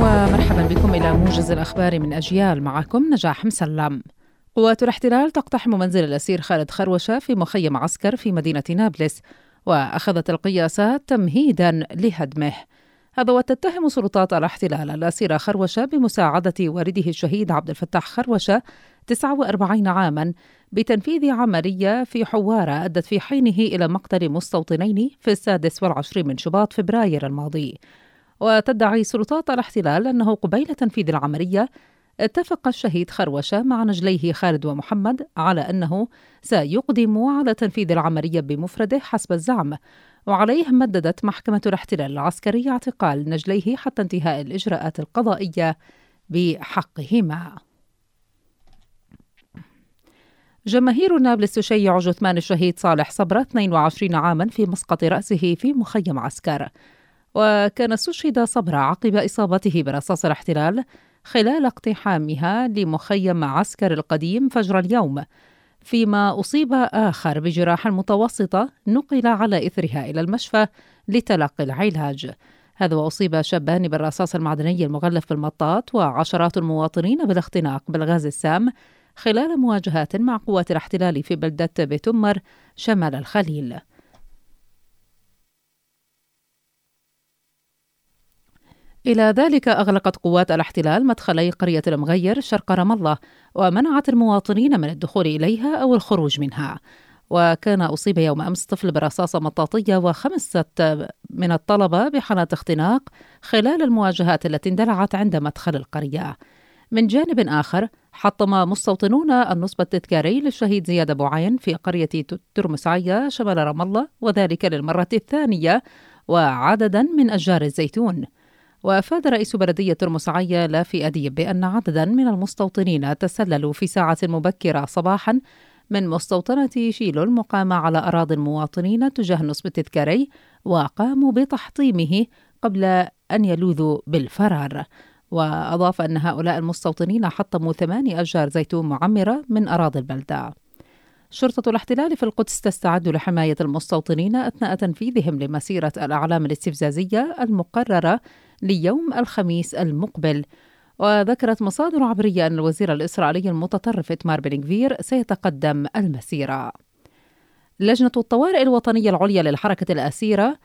ومرحبا بكم إلى موجز الأخبار من أجيال. معكم نجاح مسلم. قوات الاحتلال تقتحم منزل الأسير خالد خروشة في مخيم عسكر في مدينة نابلس، وأخذت القياسات تمهيدا لهدمه. هذا وتتهم سلطات الاحتلال الأسير خروشة بمساعدة والده الشهيد عبد الفتاح خروشة 49 عاما بتنفيذ عملية في حوارة أدت في حينه إلى مقتل مستوطنين في 26 من شباط فبراير الماضي. وتدعي سلطات الاحتلال أنه قبيل تنفيذ العملية اتفق الشهيد خروشة مع نجليه خالد ومحمد على أنه سيقدم على تنفيذ العملية بمفرده حسب الزعم، وعليه مددت محكمة الاحتلال العسكري اعتقال نجليه حتى انتهاء الإجراءات القضائية بحقهما. جماهير نابلس تشيع جثمان الشهيد صالح صبرة 22 عاما في مسقط رأسه في مخيم عسكر. وكان استشهد صبرة عقب إصابته برصاص الاحتلال خلال اقتحامها لمخيم عسكر القديم فجر اليوم، فيما أصيب آخر بجراح متوسطة نقل على إثرها إلى المشفى لتلقي العلاج. هذا وأصيب شابان بالرصاص المعدني المغلف بالمطاط، وعشرات المواطنين بالاختناق بالغاز السام خلال مواجهات مع قوات الاحتلال في بلدة بيت عمر شمال الخليل. إلى ذلك أغلقت قوات الاحتلال مدخلي قرية المغير شرق رام الله، ومنعت المواطنين من الدخول إليها أو الخروج منها. وكان أصيب يوم أمس طفل برصاصة مطاطية و5 من الطلبة بحالة اختناق خلال المواجهات التي اندلعت عند مدخل القرية. من جانب آخر، حطم مستوطنون النصب التذكاري للشهيد زياد أبو عين في قرية ترمسعية شمال رام الله، وذلك للمرة الثانية وعددا من أشجار الزيتون. وأفاد رئيس بلدية ترمسعية لافي أديب بأن عددا من المستوطنين تسللوا في ساعة مبكرة صباحا من مستوطنة شيلو المقامة على أراضي المواطنين تجاه النصب التذكاري، وقاموا بتحطيمه قبل أن يلوذوا بالفرار. وأضاف أن هؤلاء المستوطنين حطموا 8 أشجار زيتون معمرة من أراضي البلدة. شرطة الاحتلال في القدس تستعد لحماية المستوطنين أثناء تنفيذهم لمسيرة الأعلام الاستفزازية المقررة ليوم الخميس المقبل. وذكرت مصادر عبرية أن الوزير الإسرائيلي المتطرف إتمار بن غفير سيتقدم المسيرة. لجنة الطوارئ الوطنية العليا للحركة الأسيرة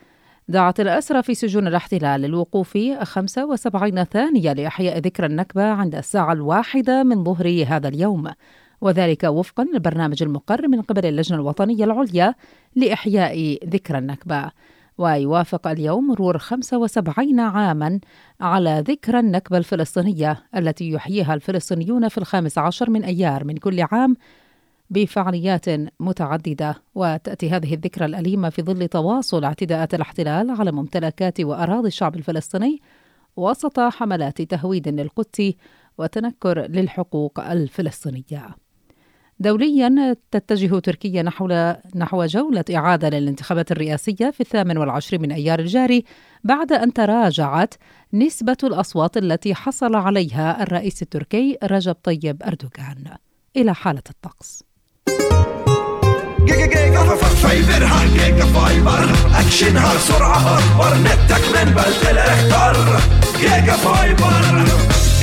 دعت الأسرى في سجون الاحتلال للوقوف 75 ثانية لإحياء ذكرى النكبة عند 1:01 من ظهر هذا اليوم، وذلك وفقا للبرنامج المقرر من قبل اللجنة الوطنية العليا لإحياء ذكرى النكبة. ويوافق اليوم مرور 75 عاما على ذكرى النكبة الفلسطينية التي يحييها الفلسطينيون في 15 من أيار من كل عام بفعاليات متعددة. وتأتي هذه الذكرى الأليمة في ظل تواصل اعتداءات الاحتلال على ممتلكات وأراضي الشعب الفلسطيني، وسط حملات تهويد للقدس وتنكر للحقوق الفلسطينية. دوليا، تتجه تركيا نحو جولة إعادة للانتخابات الرئاسية في 28 من أيار الجاري، بعد أن تراجعت نسبة الأصوات التي حصل عليها الرئيس التركي رجب طيب أردوغان. إلى حالة الطقس.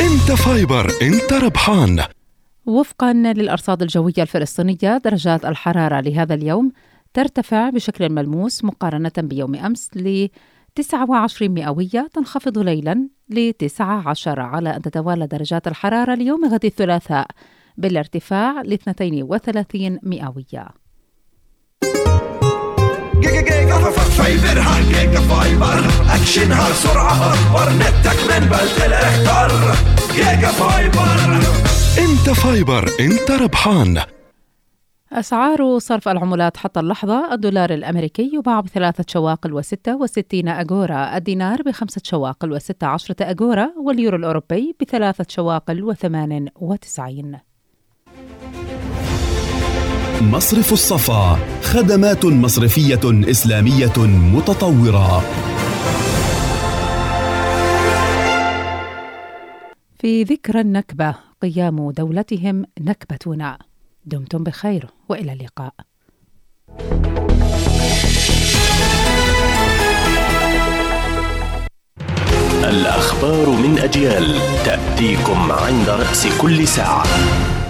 انت فايبر، انت ربحان. وفقا للأرصاد الجوية الفلسطينية، درجات الحرارة لهذا اليوم ترتفع بشكل ملموس مقارنة بيوم أمس ل 29 مئوية، تنخفض ليلا ل 19، على أن تتوالى درجات الحرارة ليوم غد الثلاثاء بالارتفاع ل 32 مئوية. انت فايبر، انت ربحان. أسعار صرف العملات حتى اللحظة: الدولار الأمريكي يباع ب3 شواقل و66 أجورة، الدينار ب5 شواقل و16 أجورة، واليورو الأوروبي ب3 شواقل و98. مصرف الصفا، خدمات مصرفية إسلامية متطورة. في ذكرى النكبة، قيام دولتهم نكبتنا. دمتم بخير وإلى اللقاء. الأخبار من أجيال تأتيكم عند رأس كل ساعة.